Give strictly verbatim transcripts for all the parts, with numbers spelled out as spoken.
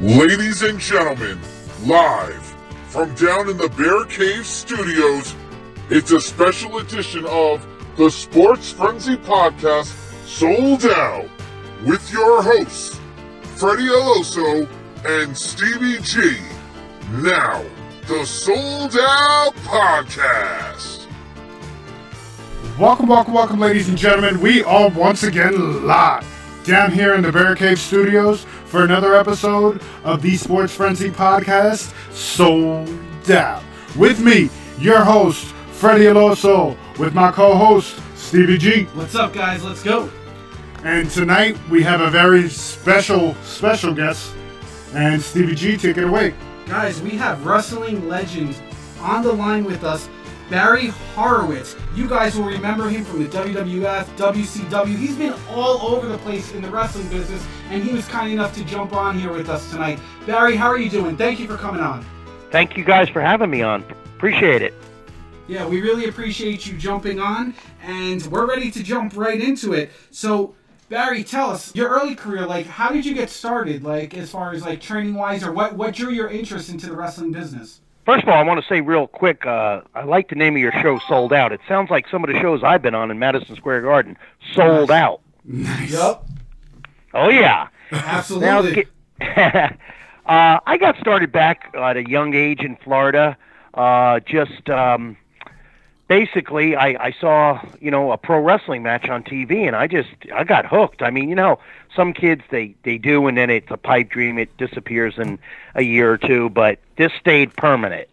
Ladies and gentlemen, live from down in the Bear Cave Studios, it's a special edition of the Sports Frenzy Podcast, Souled Out, with your hosts, Freddie Aloso and Stevie G. Now, the Souled Out Podcast. Welcome, welcome, welcome, ladies and gentlemen. We are once again live down here in the Bear Cave Studios for another episode of the Sports Frenzy Podcast, Souled Out. With me, your host, Freddie Aloso, with my co-host, Stevie G. What's up, guys? Let's go. And tonight, we have a very special, special guest. And Stevie G, take it away. Guys, we have wrestling legend on the line with us, Barry Horowitz. You guys will remember him from the W W F, W C W. He's been all over the place in the wrestling business, and he was kind enough to jump on here with us tonight. Barry, how are you doing? Thank you for coming on. Thank you guys for having me on. Appreciate it. Yeah, we really appreciate you jumping on, and we're ready to jump right into it. So, Barry, tell us, your early career, like, how did you get started, like, as far as, like, training-wise, or what, what drew your interest into the wrestling business? First of all, I want to say real quick, uh, I like the name of your show, Sold Out. It sounds like some of the shows I've been on in Madison Square Garden. Sold nice. Out. Nice. Yep. Oh, yeah. Absolutely. Now, uh, I got started back at a young age in Florida. Uh, just um, basically, I, I saw, you know, a pro wrestling match on T V, and I just, I got hooked. I mean, you know, some kids, they, they do, and then it's a pipe dream. It disappears in a year or two, but this stayed permanent.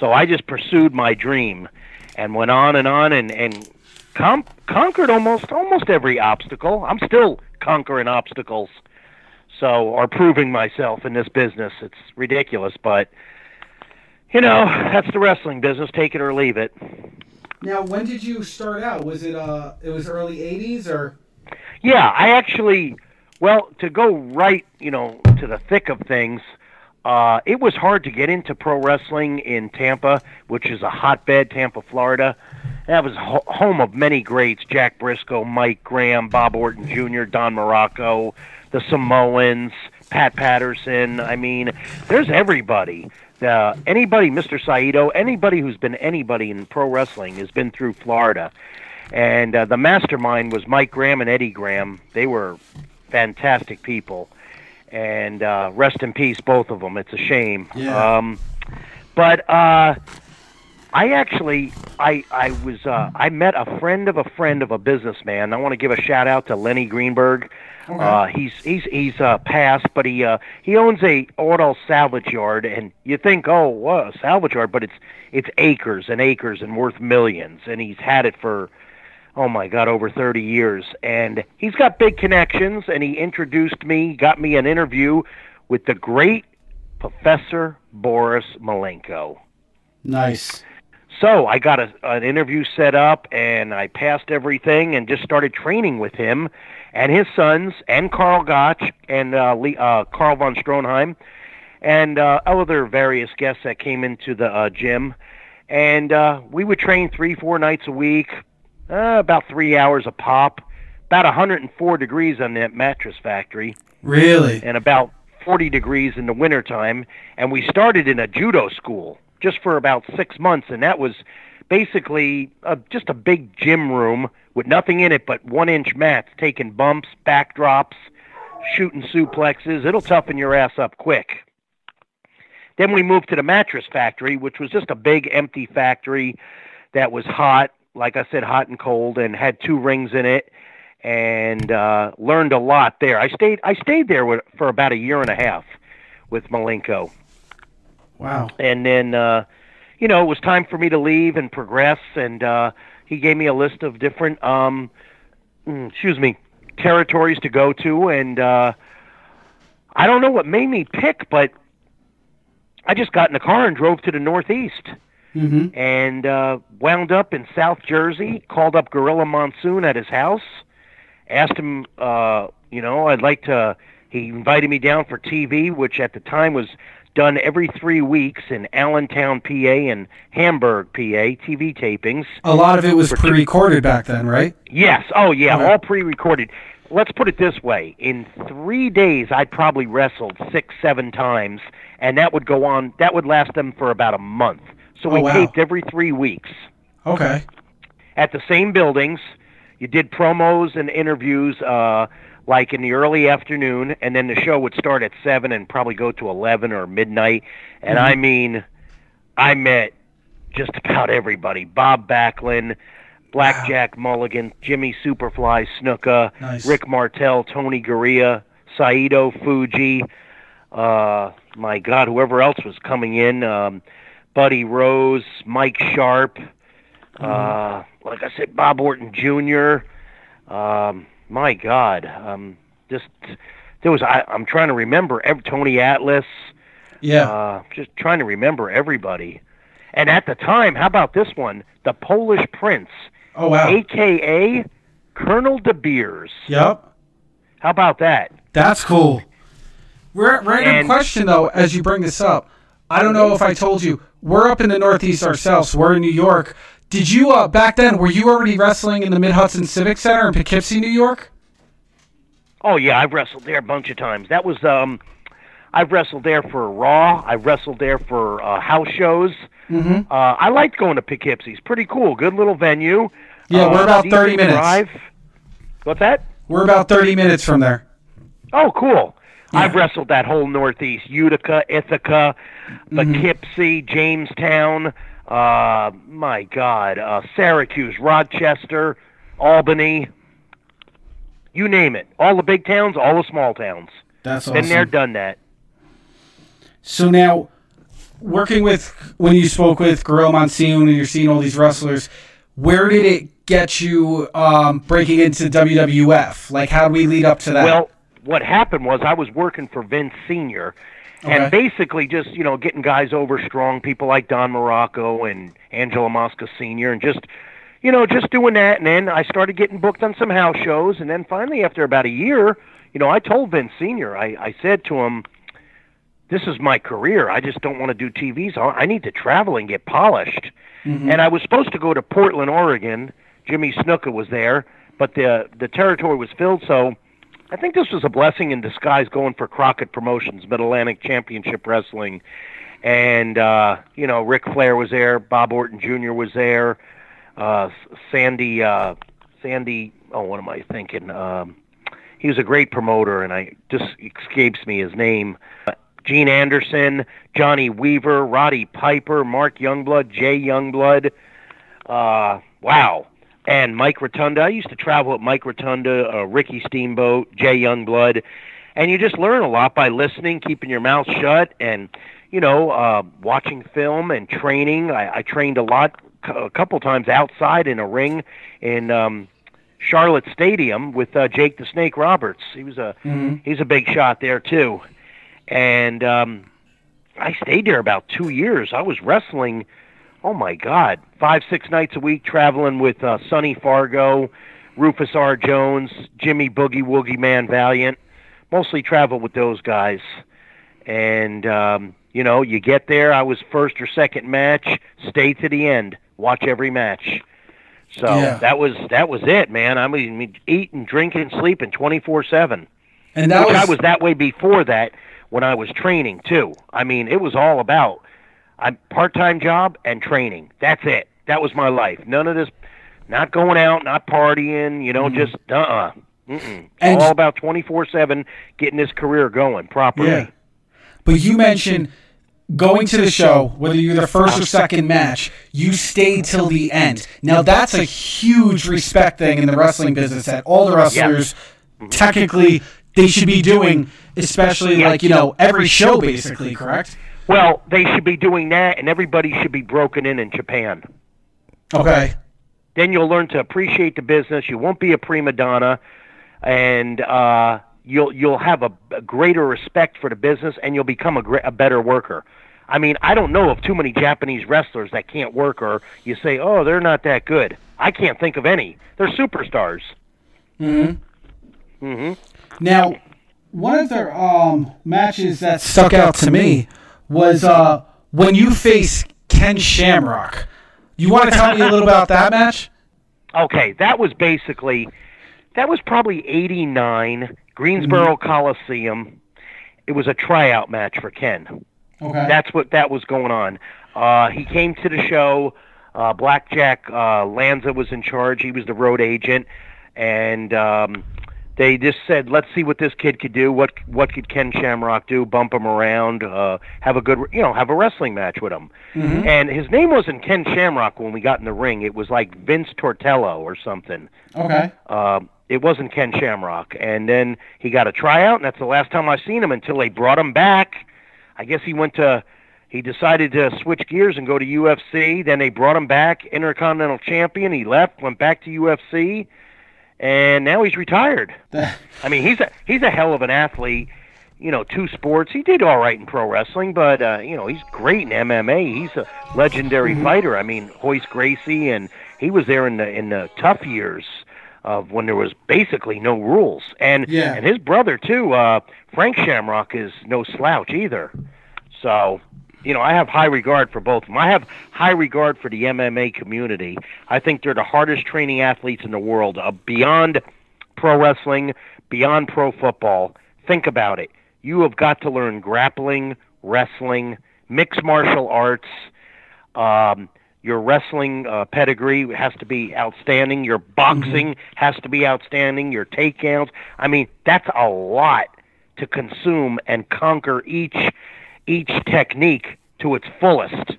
So I just pursued my dream and went on and on and, and com conquered almost almost every obstacle. I'm still conquering obstacles, so, or proving myself in this business. It's ridiculous, but, you know, that's the wrestling business. Take it or leave it. Now, when did you start out? Was it, uh, it was early eighties, or? Yeah, I actually... Well, to go right, you know, to the thick of things, uh, it was hard to get into pro wrestling in Tampa, which is a hotbed, Tampa, Florida. That was ho home of many greats, Jack Brisco, Mike Graham, Bob Orton Junior, Don Morocco, the Samoans, Pat Patterson. I mean, there's everybody. The, anybody, Mister Saito, anybody who's been anybody in pro wrestling has been through Florida. And uh, the mastermind was Mike Graham and Eddie Graham. They were fantastic people, and uh, rest in peace, both of them. It's a shame. Yeah. Um, but uh, I actually, I I was uh, I met a friend of a friend of a businessman. I want to give a shout out to Lenny Greenberg. Okay. Uh, he's he's he's uh, passed, but he uh, he owns a auto salvage yard, and you think, oh, what, a salvage yard, but it's it's acres and acres and worth millions, and he's had it for, oh my God, over thirty years. And he's got big connections, and he introduced me, got me an interview with the great Professor Boris Malenko. Nice. So I got a, an interview set up, and I passed everything and just started training with him and his sons and Carl Gotch and uh, Lee, uh, Carl von Strohnheim and uh, other various guests that came into the uh, gym. And uh, we would train three, four nights a week, Uh, about three hours a pop, about one hundred four degrees on that mattress factory. Really? And about forty degrees in the wintertime. And we started in a judo school just for about six months. And that was basically a, just a big gym room with nothing in it but one-inch mats, taking bumps, backdrops, shooting suplexes. It'll toughen your ass up quick. Then we moved to the mattress factory, which was just a big empty factory that was hot. Like I said, hot and cold, and had two rings in it, and uh, learned a lot there. I stayed I stayed there with, for about a year and a half with Malenko. Wow. And then, uh, you know, it was time for me to leave and progress, and uh, he gave me a list of different, um, excuse me, territories to go to, and uh, I don't know what made me pick, but I just got in the car and drove to the Northeast. Mm-hmm. And uh, wound up in South Jersey, called up Gorilla Monsoon at his house, asked him, uh, you know, I'd like to, he invited me down for T V, which at the time was done every three weeks in Allentown, P A and Hamburg, P A, T V tapings. A lot of it was pre-recorded back then, right? Yes. Oh, yeah, all pre-recorded. let's put it this way. In three days, I'd probably wrestled six, seven times, and that would go on. That would last them for about a month. So oh, we wow. taped every three weeks. Okay. At the same buildings. You did promos and interviews uh, like in the early afternoon, and then the show would start at seven and probably go to eleven or midnight. And mm-hmm. I mean, I met just about everybody. Bob Backlund, Black Jack wow. Mulligan, Jimmy Superfly Snuka, nice. Rick Martel, Tony Garea, Saito Fuji, uh, my God, whoever else was coming in, um, Buddy Rose, Mike Sharp, mm. uh, like I said, Bob Orton Junior Um, my God, um, just there was. I, I'm trying to remember every, Tony Atlas. Yeah, uh, just trying to remember everybody. And at the time, how about this one? The Polish Prince. Oh, wow. A K A Colonel De Beers. Yep. How about that? That's cool. R- random and, question, though, as you bring this up. I don't know if I told you. We're up in the Northeast ourselves. We're in New York. Did you, uh, back then, were you already wrestling in the Mid-Hudson Civic Center in Poughkeepsie, New York? Oh, yeah. I've wrestled there a bunch of times. That was, um, I've wrestled there for Raw. I've wrestled there for uh, house shows. Mm-hmm. Uh, I liked going to Poughkeepsie. It's pretty cool. Good little venue. Yeah, uh, we're about thirty minutes. Drive. What's that? We're about thirty minutes from there. Oh, cool. Yeah. I've wrestled that whole Northeast. Utica, Ithaca, Poughkeepsie, mm-hmm. Jamestown, uh, my God, uh, Syracuse, Rochester, Albany. You name it. All the big towns, all the small towns. That's awesome. Been there, done that. So now... Working with, when you spoke with Gorilla Monsoon and you're seeing all these wrestlers, where did it get you um, breaking into W W F? Like, how did we lead up to that? Well, what happened was I was working for Vince Senior and okay. basically just, you know, getting guys over strong, people like Don Morocco and Angela Mosca Senior and just, you know, just doing that. And then I started getting booked on some house shows. And then finally, after about a year, you know, I told Vince Senior, I, I said to him, this is my career. I just don't want to do T Vs. I need to travel and get polished. Mm-hmm. And I was supposed to go to Portland, Oregon. Jimmy Snuka was there, but the the territory was filled. So I think this was a blessing in disguise going for Crockett Promotions, Mid-Atlantic Championship Wrestling. And, uh, you know, Ric Flair was there. Bob Orton Junior was there. Uh, Sandy, uh, Sandy, oh, what am I thinking? Um, he was a great promoter, and I just escapes me his name. Gene Anderson, Johnny Weaver, Roddy Piper, Mark Youngblood, Jay Youngblood. Uh, wow. And Mike Rotunda. I used to travel with Mike Rotunda, uh, Ricky Steamboat, Jay Youngblood. And you just learn a lot by listening, keeping your mouth shut, and, you know, uh, watching film and training. I, I trained a lot, a couple times outside in a ring in um, Charlotte Stadium with uh, Jake the Snake Roberts. He was a mm-hmm. he's a big shot there, too. And um, I stayed there about two years. I was wrestling, oh, my God, five, six nights a week, traveling with uh, Sonny Fargo, Rufus R. Jones, Jimmy Boogie Woogie Man Valiant. Mostly traveled with those guys. And, um, you know, you get there. I was first or second match. Stay to the end. Watch every match. So yeah. that was that was it, man. I mean, eating, drinking, sleeping twenty-four seven. And that Which was... I was that way before that. When I was training, too. I mean, it was all about a part-time job and training. That's it. That was my life. None of this, not going out, not partying, you know, mm-hmm. just uh-uh. Mm-mm. And all about twenty-four seven getting this career going properly. Yeah. But you mentioned going to the show, whether you're the first or second match, you stayed till the end. Now, that's a huge respect thing in the wrestling business that all the wrestlers yeah. technically they should be doing, especially yeah. like, you know, every show basically, correct? Well, they should be doing that, and everybody should be broken in in Japan. Okay. Then you'll learn to appreciate the business. You won't be a prima donna, and uh, you'll you'll have a, a greater respect for the business, and you'll become a, gr- a better worker. I mean, I don't know of too many Japanese wrestlers that can't work, or you say, oh, they're not that good. I can't think of any. They're superstars. Mm-hmm. Mm-hmm. Now, one of the um, matches that stuck out to me was uh, when you faced Ken Shamrock. You want to tell me a little about that match? Okay, that was basically That was probably eighty-nine, Greensboro mm-hmm. Coliseum. It was a tryout match for Ken. Okay. That's what that was going on. Uh, he came to the show. Uh, Blackjack uh, Lanza was in charge. He was the road agent. And um, they just said, let's see what this kid could do. What what could Ken Shamrock do? Bump him around. Uh, have a good, you know, have a wrestling match with him. Mm-hmm. And his name wasn't Ken Shamrock when we got in the ring. It was like Vince Tortello or something. Okay. Uh, it wasn't Ken Shamrock. And then he got a tryout, and that's the last time I seen him until they brought him back. I guess he went to... He decided to switch gears and go to U F C. Then they brought him back, Intercontinental Champion. He left, went back to U F C, and now he's retired. I mean, he's a he's a hell of an athlete. You know, two sports. He did all right in pro wrestling, but uh, you know, he's great in M M A. He's a legendary mm-hmm. fighter. I mean, Royce Gracie, and he was there in the in the tough years of when there was basically no rules. And yeah. and his brother too, uh, Frank Shamrock, is no slouch either. So. You know, I have high regard for both of them. I have high regard for the M M A community. I think they're the hardest training athletes in the world, uh, beyond pro wrestling, beyond pro football. Think about it. You have got to learn grappling, wrestling, mixed martial arts. Um, your wrestling uh, pedigree has to be outstanding. Your boxing mm-hmm. has to be outstanding. Your takedowns. I mean, that's a lot to consume and conquer each each technique to its fullest,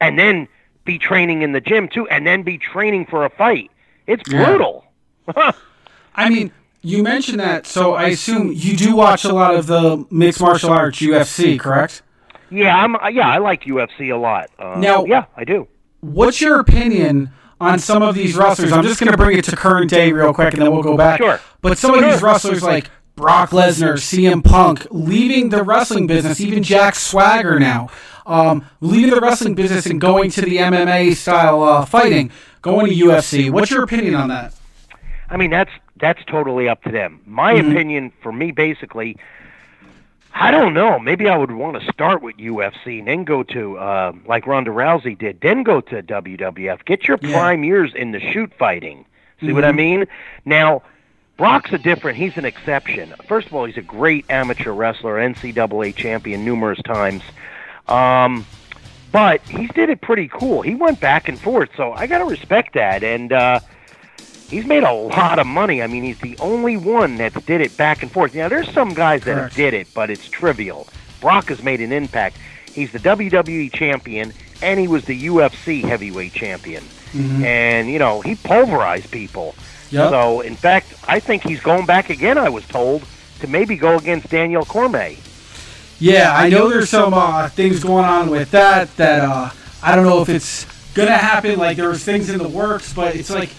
and then be training in the gym too, and then be training for a fight. It's brutal. Yeah. I mean, you mentioned that, so I assume you do watch a lot of the mixed martial arts U F C, correct? Yeah, I'm, yeah, I like U F C a lot. Uh, now, yeah, I do. What's your opinion on some of these wrestlers? I'm just going to bring it to current day real quick, and then we'll go back. Sure. But some sure. of these wrestlers, like Brock Lesnar, C M Punk, leaving the wrestling business, even Jack Swagger now, um, leaving the wrestling business and going to the M M A-style uh, fighting, going to U F C. What's your opinion on that? I mean, that's that's totally up to them. My mm-hmm. opinion, for me, basically, I don't know. Maybe I would want to start with U F C and then go to, uh, like Ronda Rousey did, then go to W W F. Get your yeah. prime years in the shoot fighting. See mm-hmm. what I mean? Now... Brock's a different. He's an exception. First of all, he's a great amateur wrestler, N C double A champion numerous times. Um, but he did it pretty cool. He went back and forth, so I got to respect that. And uh, he's made a lot of money. I mean, he's the only one that did it back and forth. Now, there's some guys that Correct. did it, but it's trivial. Brock has made an impact. He's the W W E champion, and he was the U F C heavyweight champion. Mm-hmm. And, you know, he pulverized people. Yep. So, in fact, I think he's going back again, I was told, to maybe go against Daniel Cormier. Yeah, I know there's some uh, things going on with that that uh, I don't know if it's going to happen. Like, there's things in the works, but it's like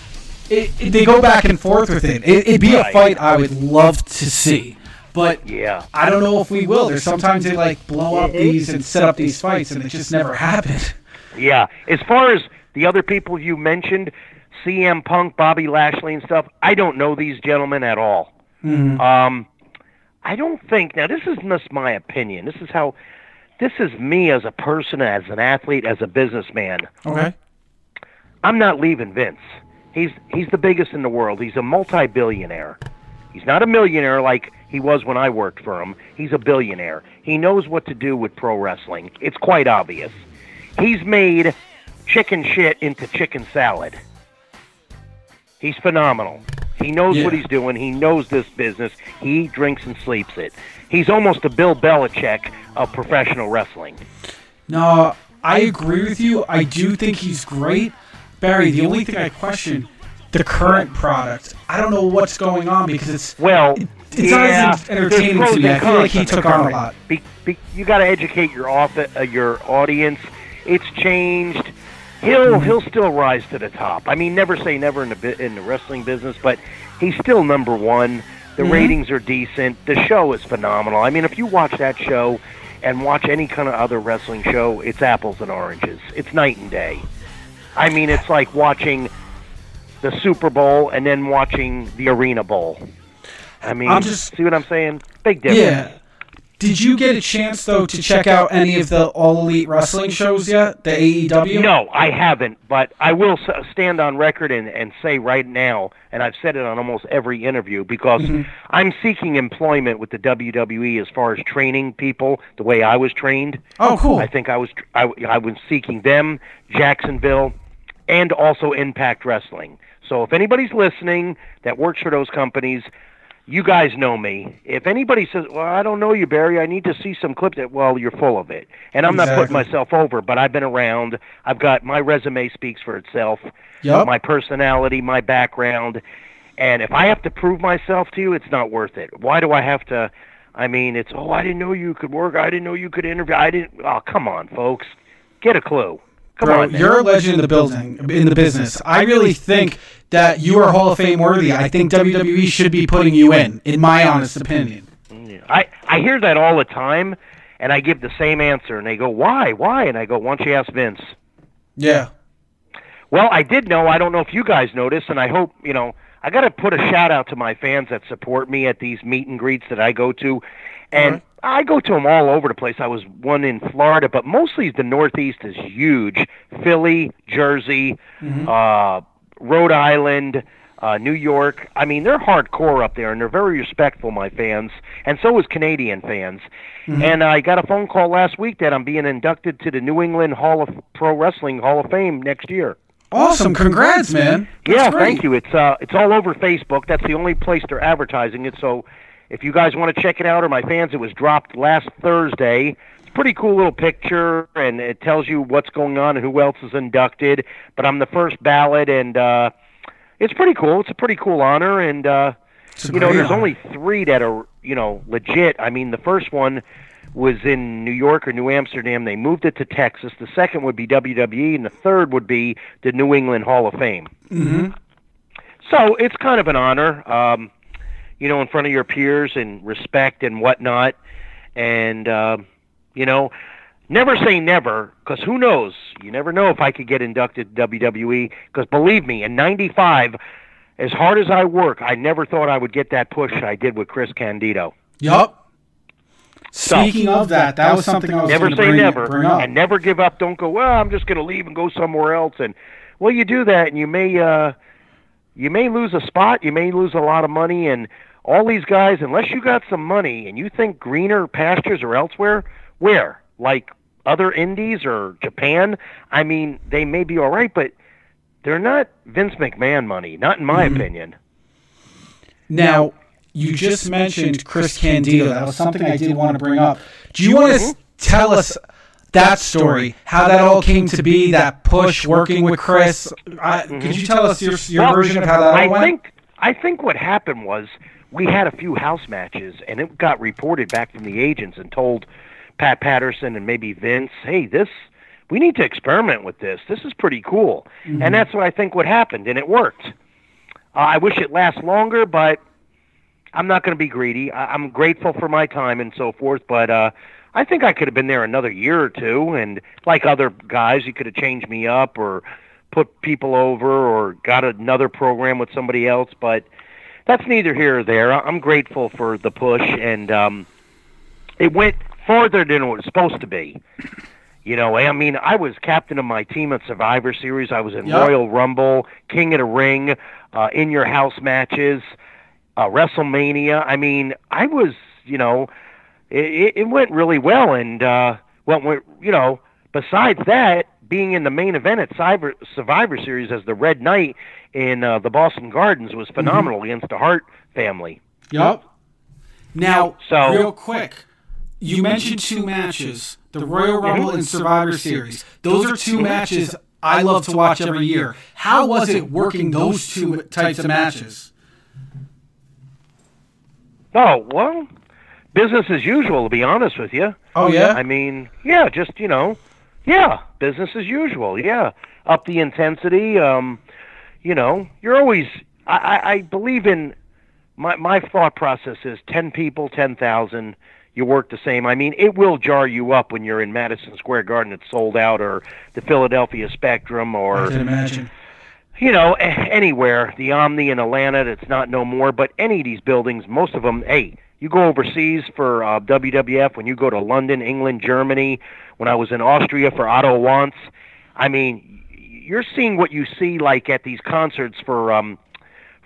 it, it, they go back and forth with it. it it'd be right. a fight I would love to see, but yeah. I don't know if we will. There's sometimes they, like, blow up these and set up these fights, and it just never happened. Yeah, as far as the other people you mentioned, C M Punk, Bobby Lashley and stuff, I don't know these gentlemen at all. Mm-hmm. Um, I don't think, now this is just my opinion. This is how, this is me as a person, as an athlete, as a businessman. Okay. I'm not leaving Vince. He's, he's the biggest in the world. He's a multi-billionaire. He's not a millionaire like he was when I worked for him. He's a billionaire. He knows what to do with pro wrestling. It's quite obvious. He's made chicken shit into chicken salad. He's phenomenal. He knows yeah. what he's doing. He knows this business. He drinks and sleeps it. He's almost a Bill Belichick of professional wrestling. No, I agree with you. I do think he's great. Barry, the only thing I question, the current product. I don't know what's going on because it's well, it, it's yeah, not as entertaining to me. I feel like he took on a lot. Be, be, you got to educate your, off, uh, your audience. It's changed. He'll he'll still rise to the top. I mean, never say never in the in the wrestling business, but he's still number one. The mm-hmm. ratings are decent. The show is phenomenal. I mean, if you watch that show and watch any kind of other wrestling show, it's apples and oranges. It's night and day. I mean, it's like watching the Super Bowl and then watching the Arena Bowl. I mean, I'm just, see what I'm saying? Big difference. Yeah. Did you get a chance, though, to check out any of the All Elite Wrestling shows yet, the A E W? No, I haven't, but I will stand on record and, and say right now, and I've said it on almost every interview, because mm-hmm. I'm seeking employment with the W W E as far as training people the way I was trained. Oh, cool. I think I was, I, I was seeking them, Jacksonville, and also Impact Wrestling. So if anybody's listening that works for those companies, you guys know me. If anybody says, well, I don't know you, Barry, I need to see some clips, that, well, you're full of it. And I'm exactly. not putting myself over, but I've been around. I've got, my resume speaks for itself. Yep. My personality, my background. And if I have to prove myself to you, it's not worth it. Why do I have to, I mean, it's, oh, I didn't know you could work. I didn't know you could interview. I didn't, oh, come on, folks. Get a clue. Come Bro, on, you're a legend in the building, in the business. I really think that you are Hall of Fame worthy. I think W W E should be putting you in, in my honest opinion. Yeah. I, I hear that all the time, and I give the same answer. And they go, why, why? And I go, why don't you ask Vince? Yeah. Well, I did know. I don't know if you guys noticed, and I hope, you know, I got to put a shout-out to my fans that support me at these meet and greets that I go to. And right. I go to them all over the place. I was one in Florida, but mostly the Northeast is huge. Philly, Jersey, mm-hmm. uh, Rhode Island, uh, New York. I mean, they're hardcore up there, and they're very respectful, my fans, and so is Canadian fans. Mm-hmm. And I got a phone call last week that I'm being inducted to the New England Hall of Pro Wrestling Hall of Fame next year. Awesome. Congrats, man. That's yeah, great. Thank you. It's uh, it's all over Facebook. That's the only place they're advertising it, so... If you guys want to check it out, or my fans, it was dropped last Thursday. It's a pretty cool little picture, and it tells you what's going on and who else is inducted. But I'm the first ballot, and uh, it's pretty cool. It's a pretty cool honor, and uh, you know, there's honor. Only three that are, you know, legit. I mean, the first one was in New York or New Amsterdam. They moved it to Texas. The second would be W W E, and the third would be the New England Hall of Fame. Mm-hmm. So it's kind of an honor. Um, you know, in front of your peers and respect and whatnot. And, uh, you know, never say never, because who knows? You never know if I could get inducted to W W E, because believe me, in ninety-five, as hard as I work, I never thought I would get that push I did with Chris Candido. Yup. So, speaking of that, that was something I was never say bring, never, bring up. And never give up. Don't go, well, I'm just going to leave and go somewhere else. And, well, you do that, and you may, uh, you may lose a spot, you may lose a lot of money, and... all these guys, unless you got some money and you think greener pastures or elsewhere, where? Like other indies or Japan? I mean, they may be all right, but they're not Vince McMahon money, not in my mm-hmm. opinion. Now, you just mentioned Chris Candido. That was something I did want to bring up. Do you want to mm-hmm. tell us that story, how that all came to be, that push working with Chris? I, mm-hmm. Could you tell us your, your well, version of how that all I went? Think, I think what happened was... we had a few house matches, and it got reported back from the agents and told Pat Patterson and maybe Vince, hey, this we need to experiment with this. This is pretty cool. Mm-hmm. And that's what I think what happened, and it worked. Uh, I wish it lasts longer, but I'm not going to be greedy. I- I'm grateful for my time and so forth, but uh, I think I could have been there another year or two, and like other guys, you could have changed me up or put people over or got another program with somebody else, but... that's neither here or there. I'm grateful for the push, and um, it went farther than it was supposed to be. You know, I mean, I was captain of my team at Survivor Series. I was in yep. Royal Rumble, King of the Ring, uh, In Your House matches, uh, WrestleMania. I mean, I was, you know, it, it went really well. And, uh, well, you know, besides that, being in the main event at Cyber, Survivor Series as the Red Knight in uh, the Boston Gardens was phenomenal mm-hmm. against the Hart family. Yep. Now, so, real quick, you, you mentioned two matches, the Royal Rumble mm-hmm. and Survivor Series. Those are two mm-hmm. matches I love to watch every year. How was it working those two types of matches? Oh, well, business as usual, to be honest with you. Oh, yeah? I mean, yeah, just, you know... yeah, business as usual, yeah. Up the intensity, um, you know, you're always, I, I, I believe in, my, my thought process is ten people, ten thousand, you work the same. I mean, it will jar you up when you're in Madison Square Garden, it's sold out, or the Philadelphia Spectrum, or, I can imagine. You know, anywhere, the Omni in Atlanta, it's not no more, but any of these buildings, most of them, hey, You go overseas for uh, W W F, when you go to London, England, Germany, when I was in Austria for Otto Wants, I mean, you're seeing what you see like at these concerts for um,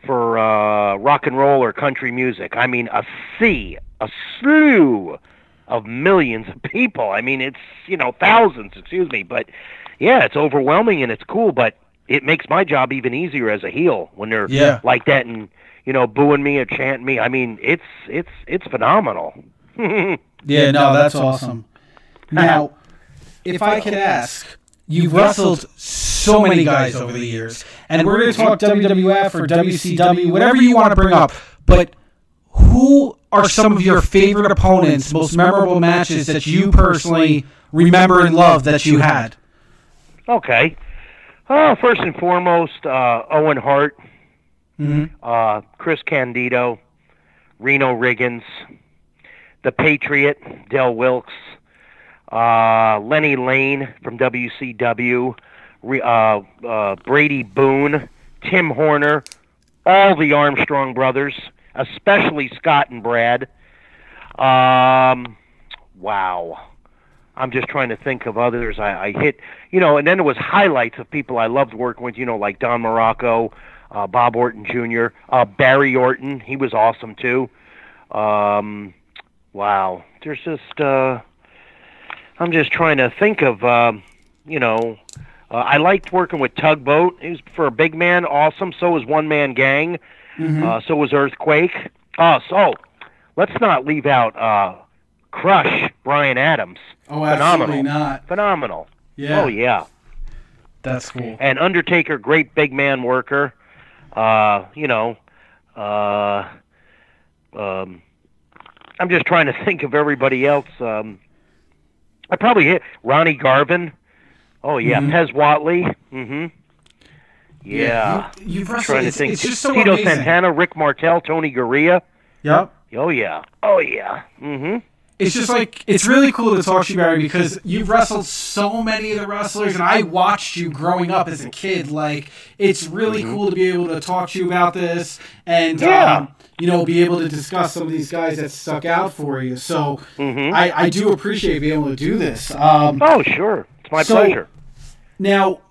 for uh, rock and roll or country music. I mean, a sea, a slew of millions of people. I mean, it's, you know, thousands, excuse me. But, yeah, it's overwhelming and it's cool, but it makes my job even easier as a heel when they're yeah. like that and, you know, booing me or chanting me. I mean, it's it's it's phenomenal. yeah, yeah, no, that's awesome. Now, if I could ask, you've wrestled so many guys over the years, and we're going to talk W W F or W C W, whatever you want to bring up, but who are some of your favorite opponents, most memorable matches that you personally remember and love that you had? Okay. Oh, first and foremost, uh, Owen Hart, mm-hmm. uh, Chris Candido, Reno Riggins, the Patriot, Del Wilkes, uh, Lenny Lane from W C W, re- uh, uh, Brady Boone, Tim Horner, all the Armstrong brothers, especially Scott and Brad. Um, wow. I'm just trying to think of others I, I hit, you know, and then it was highlights of people I loved working with, you know, like Don Morocco, uh, Bob Orton Junior, uh, Barry Orton. He was awesome, too. Um, wow. There's just, uh, I'm just trying to think of, uh, you know, uh, I liked working with Tugboat. He was, for a big man, awesome. So was One Man Gang. Mm-hmm. Uh, so was Earthquake. Uh, so let's not leave out uh, Crush, Bryan Adams. Oh, absolutely Phenomenal. not. Phenomenal. Yeah. Oh, yeah. That's cool. And Undertaker, great big man worker. Uh, you know, uh, um, I'm just trying to think of everybody else. Um, I probably hit Ronnie Garvin. Oh, yeah. Mm-hmm. Pez Watley. Mm-hmm. Yeah. yeah you, you've wrestled. Trying to think. It's just so Tito amazing. Santana, Rick Martel, Tony Garea. Yep. Oh, yeah. Oh, yeah. Mm-hmm. It's just like, it's really cool to talk to you, Barry, because you've wrestled so many of the wrestlers, and I watched you growing up as a kid. Like, it's really mm-hmm. cool to be able to talk to you about this and, yeah. um, you know, be able to discuss some of these guys that stuck out for you. So mm-hmm. I, I do appreciate being able to do this. Um, oh, sure. It's my so, pleasure. Now,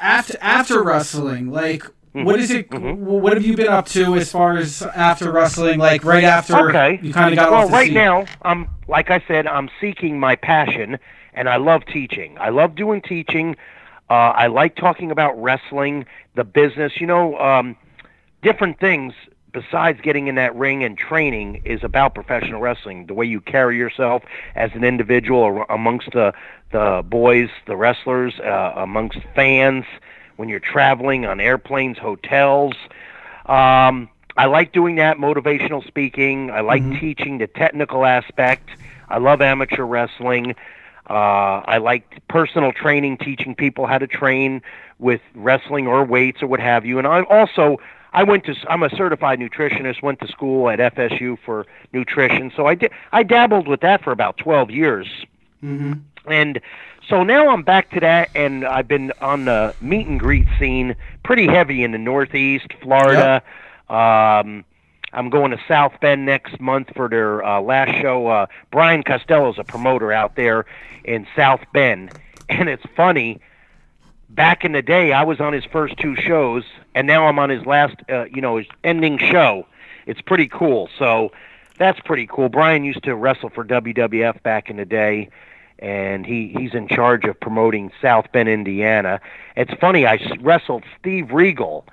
after, after wrestling, like, mm-hmm. what is it? Mm-hmm. What have you been up to as far as after wrestling? Like right after okay. you kind of got well, off the right seat? Now, I'm like I said, I'm seeking my passion, and I love teaching. I love doing teaching. Uh, I like talking about wrestling, the business. You know, um, different things besides getting in that ring and training is about professional wrestling. The way you carry yourself as an individual or amongst the the boys, the wrestlers, uh, amongst fans. When you're traveling on airplanes, hotels. Um, I like doing that, motivational speaking. I like mm-hmm. teaching the technical aspect. I love amateur wrestling. Uh, I like personal training, teaching people how to train with wrestling or weights or what have you. And I also, I went to, I'm a certified nutritionist, went to school at F S U for nutrition. So I, did, I dabbled with that for about twelve years. Mm-hmm. And so now I'm back to that, and I've been on the meet and greet scene pretty heavy in the Northeast, Florida. Yep. Um, I'm going to South Bend next month for their uh, last show. Uh, Brian Costello's a promoter out there in South Bend, and it's funny. Back in the day, I was on his first two shows, and now I'm on his last, uh, you know, his ending show. It's pretty cool. So that's pretty cool. Brian used to wrestle for W W F back in the day. And he, he's in charge of promoting South Bend, Indiana. It's funny, I wrestled Steve Regal,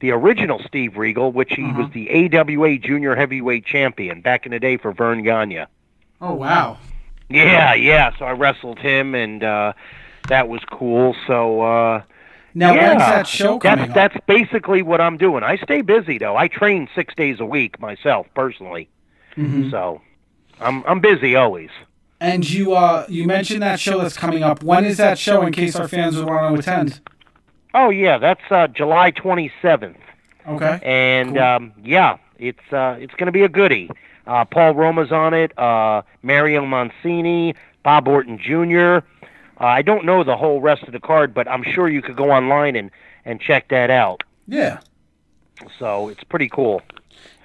the original Steve Regal, which he uh-huh. was the A W A Junior Heavyweight Champion back in the day for Vern Gagne. Oh, wow. Yeah, yeah. So I wrestled him, and uh, that was cool. So uh, now yeah, when's that show coming that's, up? That's basically what I'm doing. I stay busy, though. I train six days a week myself, personally. Mm-hmm. So I'm I'm busy always. And you uh, you mentioned that show that's coming up. When is that show, in case our fans would want to attend? Oh, yeah, that's uh, July twenty-seventh. Okay. And, cool. um, yeah, it's uh, it's going to be a goodie. Uh, Paul Roma's on it, uh, Mario Mancini, Bob Orton Junior Uh, I don't know the whole rest of the card, but I'm sure you could go online and, and check that out. Yeah. So it's pretty cool.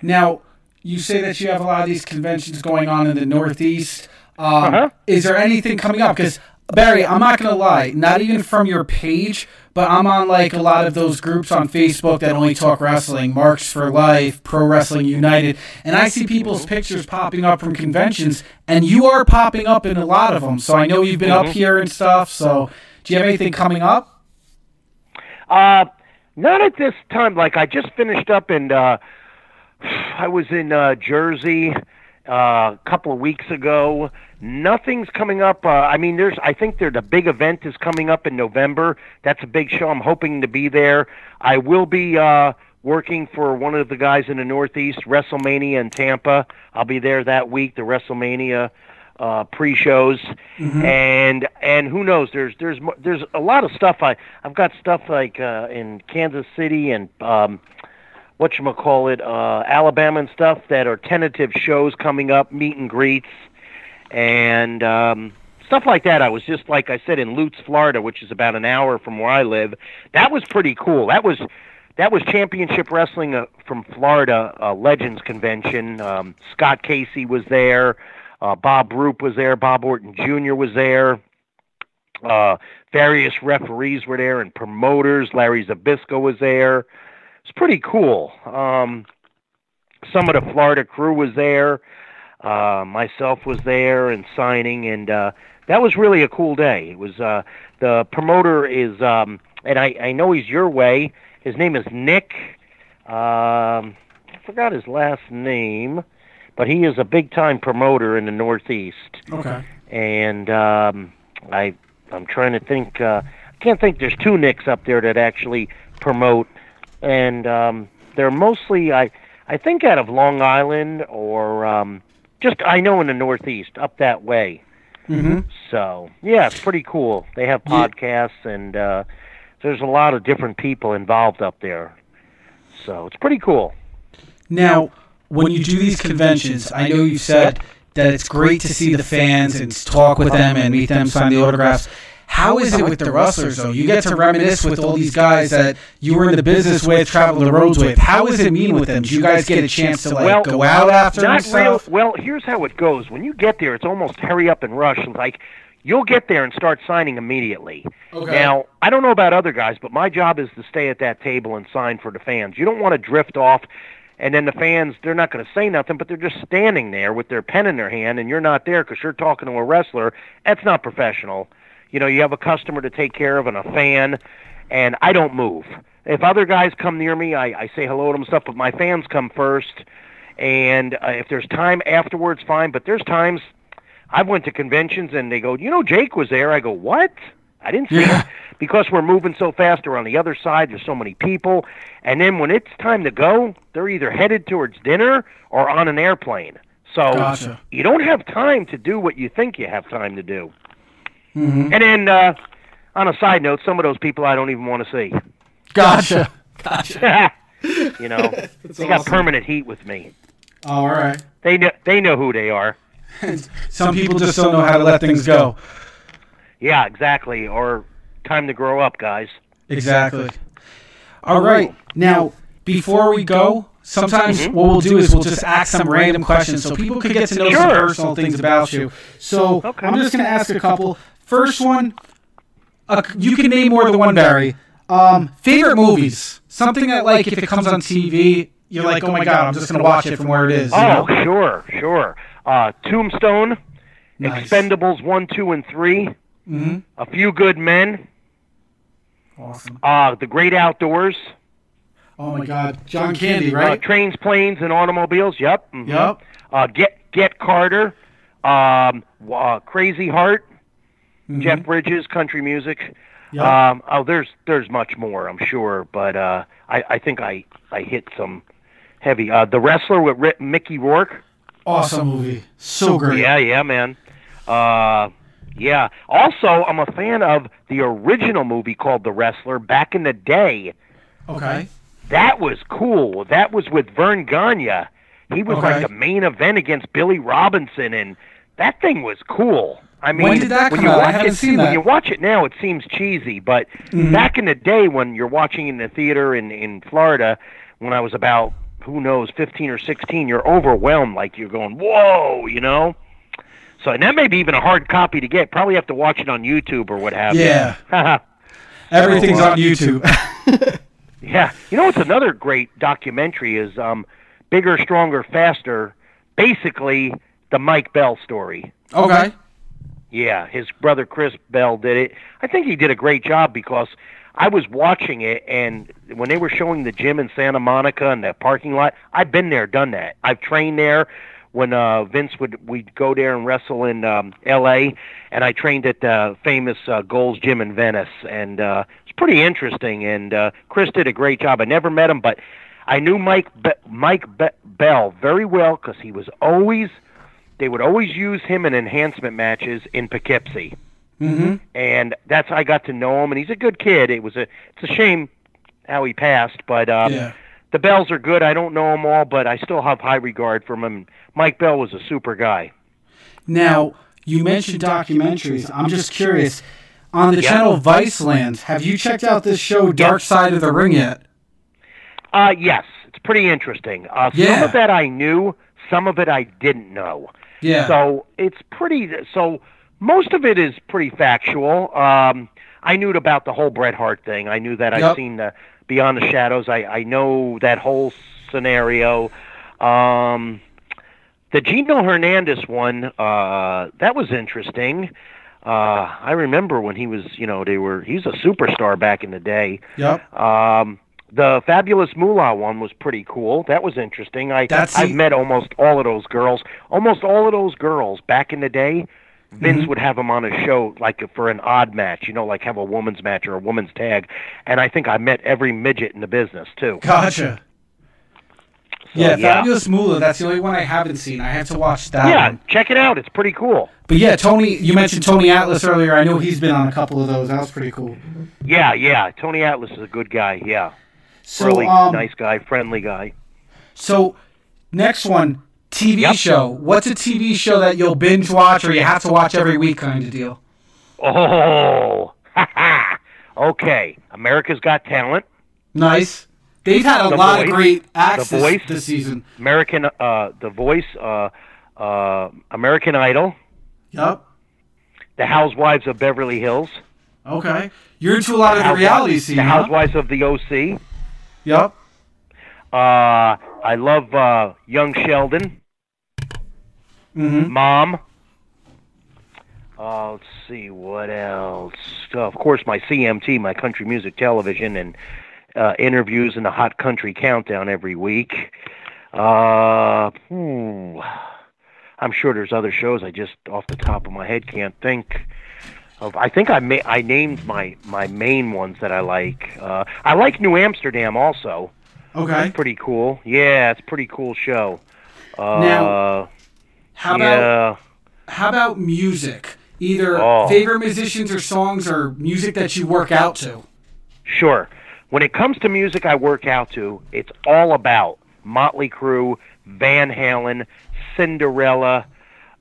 Now, you say that you have a lot of these conventions going on in the Northeast. Um, uh-huh. Is there anything coming up? Because, Barry, I'm not going to lie, not even from your page, but I'm on like a lot of those groups on Facebook that only talk wrestling, Marks for Life, Pro Wrestling United, and I see people's pictures popping up from conventions, and you are popping up in a lot of them. So I know you've been mm-hmm. up here and stuff, so do you have anything coming up? Uh, not at this time. Like, I just finished up and uh, I was in uh, Jersey Uh, a couple of weeks ago. Nothing's coming up. Uh, I mean, there's. I think there the big event is coming up in November. That's a big show. I'm hoping to be there. I will be uh, working for one of the guys in the Northeast, WrestleMania in Tampa. I'll be there that week, the WrestleMania uh, pre-shows, mm-hmm. and and who knows? There's there's there's a lot of stuff. I I've got stuff like uh, in Kansas City and. Um, whatchamacallit, uh, Alabama and stuff that are tentative shows coming up, meet and greets, and um, stuff like that. I was just, like I said, in Lutz, Florida, which is about an hour from where I live. That was pretty cool. That was that was Championship Wrestling uh, from Florida, uh, Legends Convention. Um, Scott Casey was there. Uh, Bob Roop was there. Bob Orton Junior was there. Uh, various referees were there and promoters. Larry Zbysko was there. It's pretty cool. Um, some of the Florida crew was there. Uh, myself was there and signing, and uh, that was really a cool day. It was uh, the promoter is, um, and I, I know he's your way. His name is Nick. Um, I forgot his last name, but he is a big-time promoter in the Northeast. Okay. And um, I I'm trying to think. Uh, I can't think. There's two Nicks up there that actually promote. And um, they're mostly, I I think, out of Long Island or um, just, I know, in the Northeast, up that way. Mm-hmm. So, yeah, it's pretty cool. They have podcasts, yeah. and uh, there's a lot of different people involved up there. So it's pretty cool. Now, when you do these conventions, I know you said that it's great to see the fans and talk with them and meet them, sign the autographs. How is it with the wrestlers, though? You get to reminisce with all these guys that you were in the business with, traveled the roads with. How is it mean with them? Do you guys get a chance to, like, well, go out after not yourself? Real, well, here's how it goes. When you get there, it's almost hurry up and rush. Like, you'll get there and start signing immediately. Okay. Now, I don't know about other guys, but my job is to stay at that table and sign for the fans. You don't want to drift off, and then the fans, they're not going to say nothing, but they're just standing there with their pen in their hand, and you're not there because you're talking to a wrestler. That's not professional. You know, you have a customer to take care of and a fan, and I don't move. If other guys come near me, I, I say hello to them and stuff, but my fans come first. And uh, if there's time afterwards, fine. But there's times I've went to conventions and they go, you know, Jake was there. I go, what? I didn't see yeah. him. Because we're moving so fast, we're on the other side. There's so many people. And then when it's time to go, they're either headed towards dinner or on an airplane. So gotcha. You don't have time to do what you think you have time to do. Mm-hmm. And then, uh, on a side note, some of those people I don't even want to see. Gotcha. Gotcha. You know, they awesome. Got permanent heat with me. All right. They know, they know who they are. Some people just don't know how to let things go. Yeah, exactly. Or time to grow up, guys. Exactly. All right. Now, before we go, sometimes mm-hmm. what we'll do is we'll just ask some random questions so people could get to know sure. some personal things about you. So okay. I'm just going to ask a couple. First one, uh, you can name more than one, Barry. Um, favorite movies? Something that, like, if it comes on T V, you're like, oh, my God, I'm just going to watch it from where it is. You oh, know? sure, sure. Uh, Tombstone, nice. Expendables one, two, and three, mm-hmm. A Few Good Men, awesome. uh, The Great Outdoors. Oh, my God. John Candy, right? Uh, Trains, Planes, and Automobiles, yep. Mm-hmm. Yep. Uh, Get Get Carter, um, uh, Crazy Heart. Mm-hmm. Jeff Bridges, country music. Yep. Um, oh, there's there's much more, I'm sure, but uh, I, I think I, I hit some heavy. Uh, The Wrestler with Rick, Mickey Rourke. Awesome movie. So great. Yeah, yeah, man. Uh, yeah. Also, I'm a fan of the original movie called The Wrestler back in the day. Okay. That was cool. That was with Vern Gagne. He was okay. like the main event against Billy Robinson, and that thing was cool. I mean, when did that when come you out? Watch I haven't it, seen that. When you watch it now, it seems cheesy, but mm-hmm. back in the day when you're watching in the theater in, in Florida, when I was about who knows, fifteen or sixteen, you're overwhelmed, like you're going, whoa, you know? So, and that may be even a hard copy to get. Probably have to watch it on YouTube or what have you. Yeah. Everything's on YouTube. Yeah. You know what's another great documentary is um, Bigger, Stronger, Faster, basically the Mike Bell story. Okay. Yeah, his brother Chris Bell did it. I think he did a great job because I was watching it, and when they were showing the gym in Santa Monica and the parking lot, I've been there, done that. I've trained there. When uh, Vince would, we'd go there and wrestle in um, L A, and I trained at the famous uh, Gold's Gym in Venice, and uh, it's pretty interesting. And uh, Chris did a great job. I never met him, but I knew Mike Be- Mike Be- Bell very well because he was always. They would always use him in enhancement matches in Poughkeepsie, mm-hmm. and that's how I got to know him. And he's a good kid. It was a it's a shame how he passed, but. Um, yeah. The Bells are good. I don't know them all, but I still have high regard for them. Mike Bell was a super guy. Now, you mentioned documentaries. I'm just curious. On the yep. channel Viceland, have you checked out this show, Dark Side of the Ring, yet? Uh, yes. It's pretty interesting. Uh, some yeah. of that I knew. Some of it I didn't know. Yeah. So it's pretty. So most of it is pretty factual. Um, I knew about the whole Bret Hart thing. I knew that. Yep. I've seen the Beyond the Shadows, I, I know that whole scenario. Um, the Gino Hernandez one, uh, that was interesting. Uh, I remember when he was, you know, they were. He's a superstar back in the day. Yep. Um, the Fabulous Moolah one was pretty cool. That was interesting. I That's I've the... met almost all of those girls. Almost all of those girls back in the day. Vince mm-hmm. would have him on a show like for an odd match, you know, like have a woman's match or a woman's tag. And I think I met every midget in the business, too. Gotcha. So, yeah, yeah, Fabulous Moolah, that's the only one I haven't seen. I have to watch that Yeah, one. Check it out. It's pretty cool. But yeah, Tony, you mentioned Tony Atlas earlier. I know he's been on a couple of those. That was pretty cool. Yeah, yeah. Tony Atlas is a good guy, yeah. So, really um, nice guy, friendly guy. So, next one. T V yep. show. What's a T V show that you'll binge watch or you have to watch every week kind of deal? Oh, haha. Okay. America's Got Talent. Nice. They've had a the lot voice. Of great acts this, this season. American, uh, The Voice, uh, uh, American Idol. Yep. The Housewives of Beverly Hills. Okay. You're into a lot the of the reality scene. The huh? Housewives of the O C. Yep. Uh, I love uh, Young Sheldon. Mm-hmm. Mom. Uh, let's see, what else? Uh, of course, my C M T, my country music television, and uh, interviews in the Hot Country Countdown every week. Uh, hmm. I'm sure there's other shows I just, off the top of my head, can't think of. I think I may, I named my, my main ones that I like. Uh, I like New Amsterdam also. Okay. That's pretty cool. Yeah, it's a pretty cool show. Uh, now, how yeah. about how about music? Either oh. favorite musicians or songs or music that you work out to? Sure. When it comes to music I work out to, it's all about Motley Crue, Van Halen, Cinderella,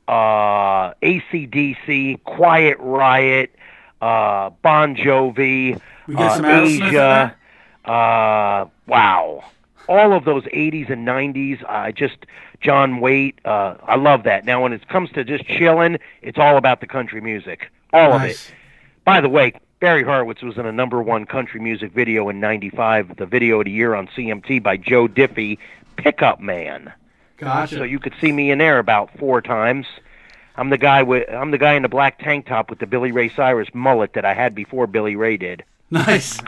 uh, A C D C, Quiet Riot, uh, Bon Jovi, we get uh, some Asia. Uh, wow. All of those eighties and nineties, I uh, just, John Waite, uh, I love that. Now, when it comes to just chilling, it's all about the country music. All nice. Of it. By the way, Barry Horowitz was in a number one country music video in ninety-five, the video of the year on C M T by Joe Diffie, Pickup Man. Gotcha. So you could see me in there about four times. I'm the guy with, I'm the guy in the black tank top with the Billy Ray Cyrus mullet that I had before Billy Ray did. Nice.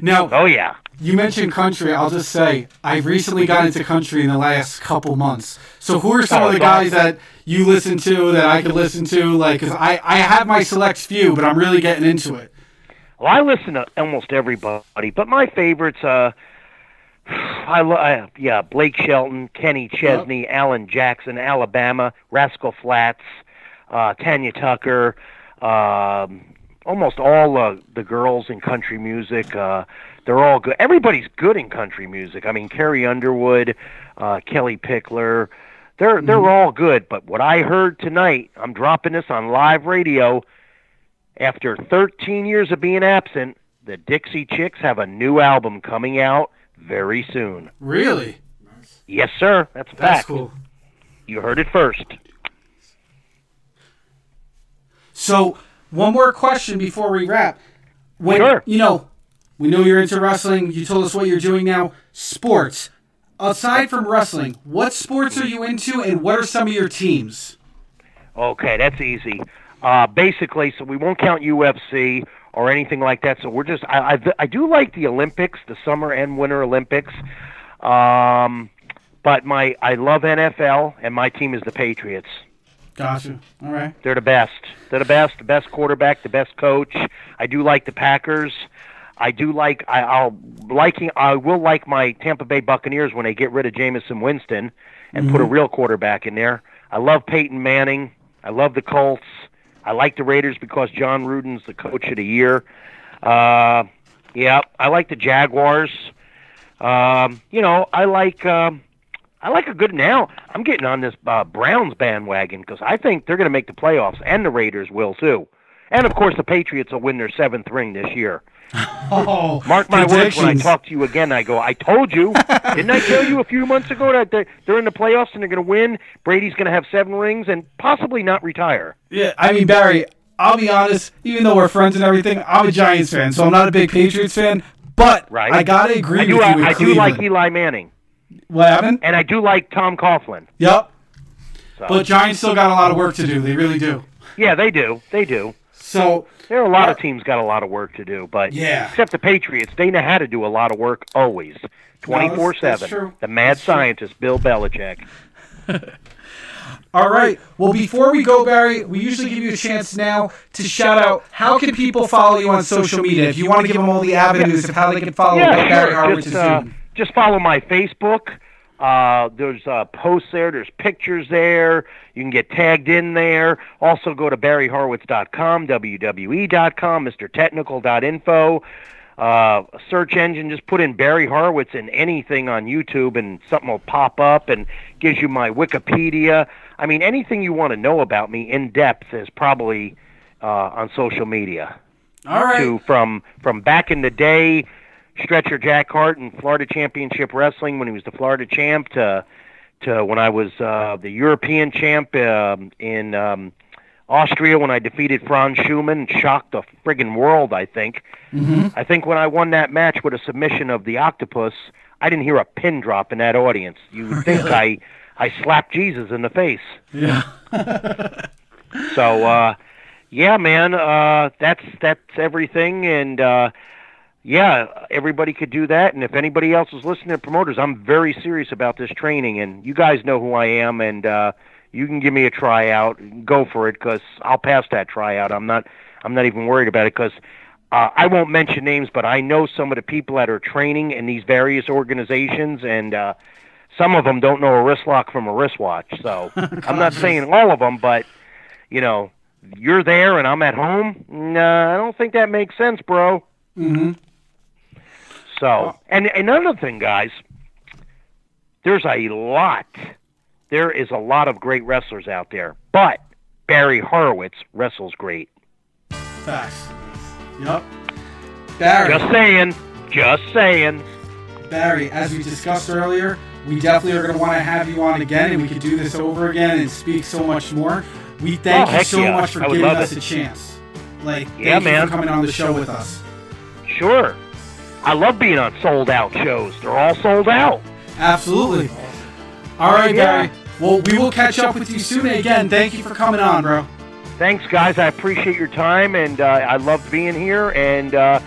Now, oh yeah. You mentioned country. I'll just say I've recently got into country in the last couple months. So who are some of the guys that you listen to that I could listen to? Like, cause I I have my select few, but I'm really getting into it. Well, I listen to almost everybody, but my favorites, uh, I, lo- I yeah, Blake Shelton, Kenny Chesney, yep. Alan Jackson, Alabama, Rascal Flatts, uh, Tanya Tucker. Um, Almost all uh, the girls in country music, uh, they're all good. Everybody's good in country music. I mean, Carrie Underwood, uh, Kelly Pickler, they're they're mm-hmm. all good. But what I heard tonight, I'm dropping this on live radio. After thirteen years of being absent, the Dixie Chicks have a new album coming out very soon. Really? Nice. Yes, sir. That's a fact. That's cool. You heard it first. So, one more question before we wrap. When, sure. You know, we know you're into wrestling. You told us what you're doing now. Sports. Aside from wrestling, what sports are you into, and what are some of your teams? Okay, that's easy. Uh, basically, so we won't count U F C or anything like that. So we're just, I, I, I do like the Olympics, the Summer and Winter Olympics. Um, but my, I love N F L, and my team is the Patriots. Gotcha. All right. They're the best. They're the best, the best quarterback, the best coach. I do like the Packers. I do like I, I'll liking I will like my Tampa Bay Buccaneers when they get rid of Jameson Winston and mm-hmm. put a real quarterback in there. I love Peyton Manning. I love the Colts. I like the Raiders because John Gruden's the coach of the year. Uh, yeah, I like the Jaguars. Um, you know, I like um, I like a good now. I'm getting on this uh, Browns bandwagon because I think they're going to make the playoffs, and the Raiders will too. And, of course, the Patriots will win their seventh ring this year. Oh, mark my words when I talk to you again. I go, I told you. Didn't I tell you a few months ago that they're in the playoffs and they're going to win? Brady's going to have seven rings and possibly not retire. Yeah, I mean, Barry, I'll be honest, even though we're friends and everything, I'm a Giants fan, so I'm not a big Patriots fan. But right. I got to agree I do, with you with I Cleveland. do like Eli Manning. What happened? And I do like Tom Coughlin. Yep. So. But Giants still got a lot of work to do. They really do. Yeah, they do. They do. So there are a lot uh, of teams got a lot of work to do, but yeah. Except the Patriots, they know how to do a lot of work always, twenty four seven. The mad that's scientist, true. Bill Belichick. All right. Well, before we go, Barry, we usually give you a chance now to shout out how can people follow you on social media. If you want to give them all the avenues yeah. of how they can follow yeah, sure. Barry Horowitz is uh, doing. Just follow my Facebook. Uh, there's uh, posts there. There's pictures there. You can get tagged in there. Also go to barry horowitz dot com, W W E dot com, mister technical dot info. Uh, search engine, just put in Barry Horowitz in anything on YouTube and something will pop up and gives you my Wikipedia. I mean, anything you want to know about me in depth is probably uh, on social media. All right. To, from, from back in the day, Stretcher Jack Hart and Florida Championship Wrestling when he was the Florida champ to to when I was uh, the European champ uh, in um, Austria when I defeated Franz Schumann, shocked the friggin' world, I think. Mm-hmm. I think when I won that match with a submission of the Octopus, I didn't hear a pin drop in that audience. You would think I, I slapped Jesus in the face. Yeah. so, uh, yeah, man, uh, that's, that's everything, and... Uh, Yeah, everybody could do that, and if anybody else is listening to promoters, I'm very serious about this training, and you guys know who I am, and uh, you can give me a tryout, go for it, because I'll pass that tryout. I'm not, I'm not even worried about it, because uh, I won't mention names, but I know some of the people that are training in these various organizations, and uh, some of them don't know a wrist lock from a wristwatch, so I'm not saying all of them, but, you know, you're there and I'm at home? Nah, I don't think that makes sense, bro. Mm-hmm. So, and another thing, guys, there's a lot, there is a lot of great wrestlers out there, but Barry Horowitz wrestles great. Facts. Yep. Barry. Just saying. Just saying. Barry, as we discussed earlier, we definitely are going to want to have you on again, and we could do this over again and speak so much more. We thank oh, you so yeah. much for giving us it. a chance. Like, yeah, thank man. you for coming on the show with us. Sure. I love being on sold out shows. They're all sold out. Absolutely. All right, Barry. Well, we will catch up with you soon. Again, thank you for coming on, bro. Thanks, guys. I appreciate your time, and uh, I loved being here. And uh,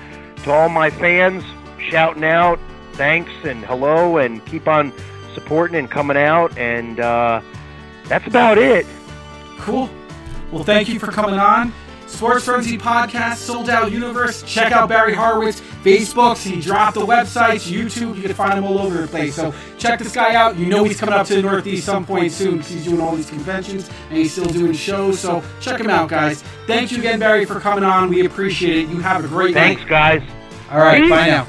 to all my fans, shouting out, thanks and hello, and keep on supporting and coming out. And uh, that's about it. Cool. Well, thank you for coming on. Sports Frenzy Podcast, Sold Out Universe. Check out Barry Horowitz, Facebook. He dropped the websites, YouTube. You can find him all over the place. So check this guy out. You know he's coming up to the Northeast some point soon because he's doing all these conventions and he's still doing shows. So check him out, guys. Thank you again, Barry, for coming on. We appreciate it. You have a great Thanks, night. Thanks, guys. All right, Peace. Bye now.